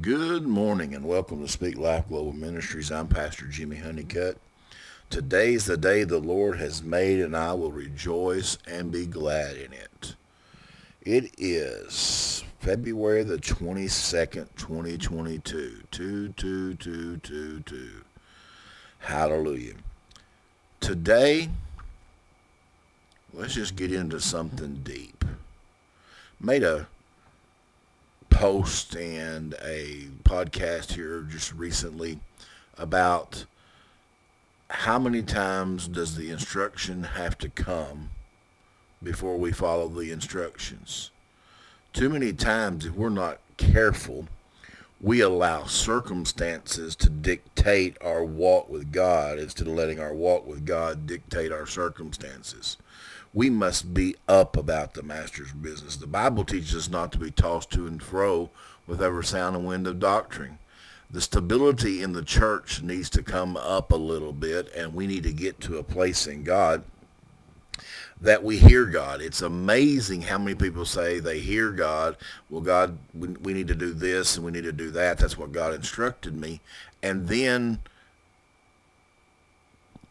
Good morning and welcome to Speak Life Global Ministries. I'm Pastor Jimmy Honeycutt. Today's the day the Lord has made, and I will rejoice and be glad in it. It is February the 22nd, 2022. 2-2-2-2-2. Hallelujah. Today, let's just get into something deep. Made a post and a podcast here just recently about how many times does the instruction have to come before we follow the instructions. Too many times, if we're not careful, we allow circumstances to dictate our walk with God instead of letting our walk with God dictate our circumstances. We must be up about the master's business. The Bible teaches us not to be tossed to and fro with every sound and wind of doctrine. The stability in the church needs to come up a little bit, and we need to get to a place in God that we hear God. It's amazing how many people say they hear God. Well, God, we need to do this and we need to do that. That's what God instructed me. And then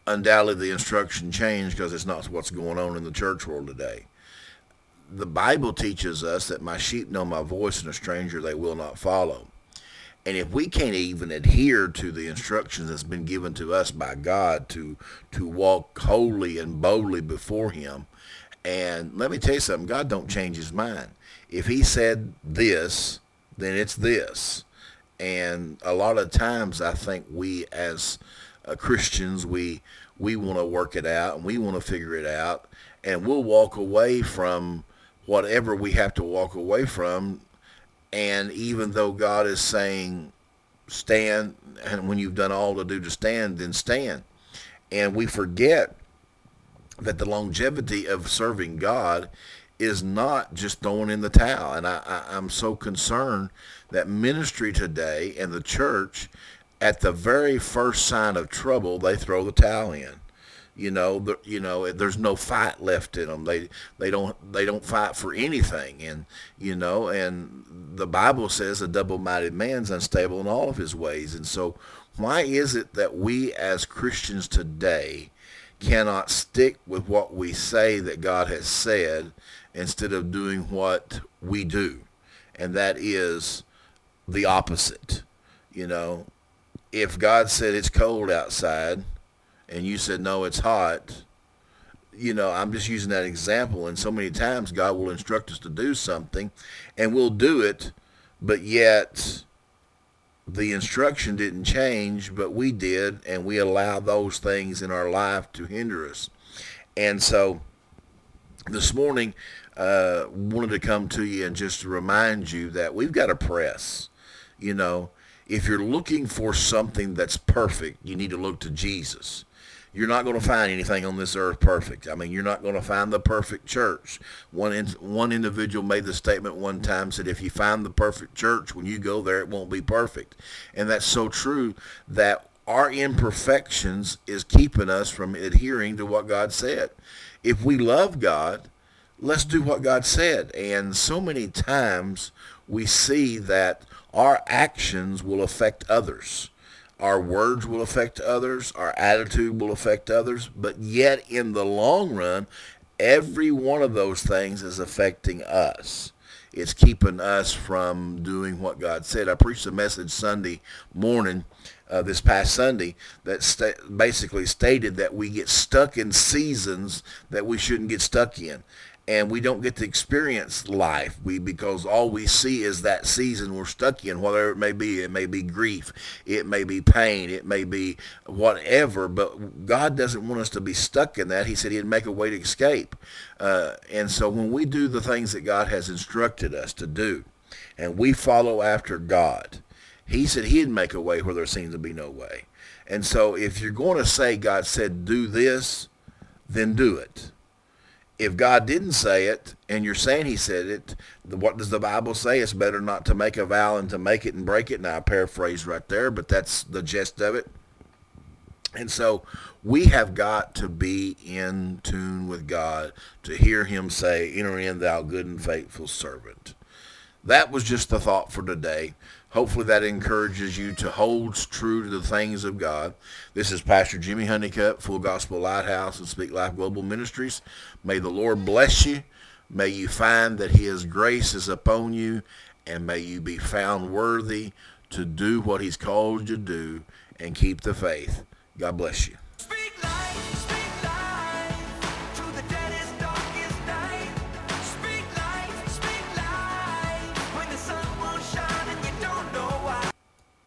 undoubtedly, the instruction changed because it's not what's going on in the church world today. The Bible teaches us that my sheep know my voice, and a stranger they will not follow. And if we can't even adhere to the instructions that's been given to us by God to walk wholly and boldly before him, and let me tell you something, God don't change his mind. If he said this, then it's this. And a lot of times I think we as Christians, we want to work it out and we want to figure it out, and we'll walk away from whatever we have to walk away from. And even though God is saying stand, and when you've done all to do to stand, then stand. And we forget that the longevity of serving God is not just throwing in the towel. And I'm so concerned that ministry today and the church, at the very first sign of trouble, they throw the towel in. You know, there's no fight left in them. They don't fight for anything. And you know, and the Bible says a double-minded man's unstable in all of his ways. And so, why is it that we as Christians today cannot stick with what we say that God has said instead of doing what we do? And that is the opposite. You know, if God said it's cold outside and you said, no, it's hot, you know, I'm just using that example. And so many times God will instruct us to do something and we'll do it, but yet the instruction didn't change, but we did, and we allow those things in our life to hinder us. And so this morning, wanted to come to you and just remind you that we've got to press. You know, if you're looking for something that's perfect, you need to look to Jesus. You're not going to find anything on this earth perfect. I mean, you're not going to find the perfect church. One individual made the statement one time, said, if you find the perfect church, when you go there, it won't be perfect. And that's so true, that our imperfections is keeping us from adhering to what God said. If we love God, let's do what God said. And so many times we see that our actions will affect others. Our words will affect others. Our attitude will affect others. But yet in the long run, every one of those things is affecting us. It's keeping us from doing what God said. I preached a message Sunday morning, this past Sunday, that basically stated that we get stuck in seasons that we shouldn't get stuck in. And we don't get to experience life because all we see is that season we're stuck in, whatever it may be. It may be grief. It may be pain. It may be whatever. But God doesn't want us to be stuck in that. He said he'd make a way to escape. And so when we do the things that God has instructed us to do and we follow after God, he said he'd make a way where there seems to be no way. And so if you're going to say God said do this, then do it. If God didn't say it, and you're saying he said it, what does the Bible say? It's better not to make a vow and to make it and break it. Now, I paraphrase right there, but that's the gist of it. And so we have got to be in tune with God to hear him say, enter in, thou good and faithful servant. That was just the thought for today. Hopefully that encourages you to hold true to the things of God. This is Pastor Jimmy Honeycutt, Full Gospel Lighthouse and Speak Life Global Ministries. May the Lord bless you. May you find that his grace is upon you, and may you be found worthy to do what he's called you to do and keep the faith. God bless you. Speak life.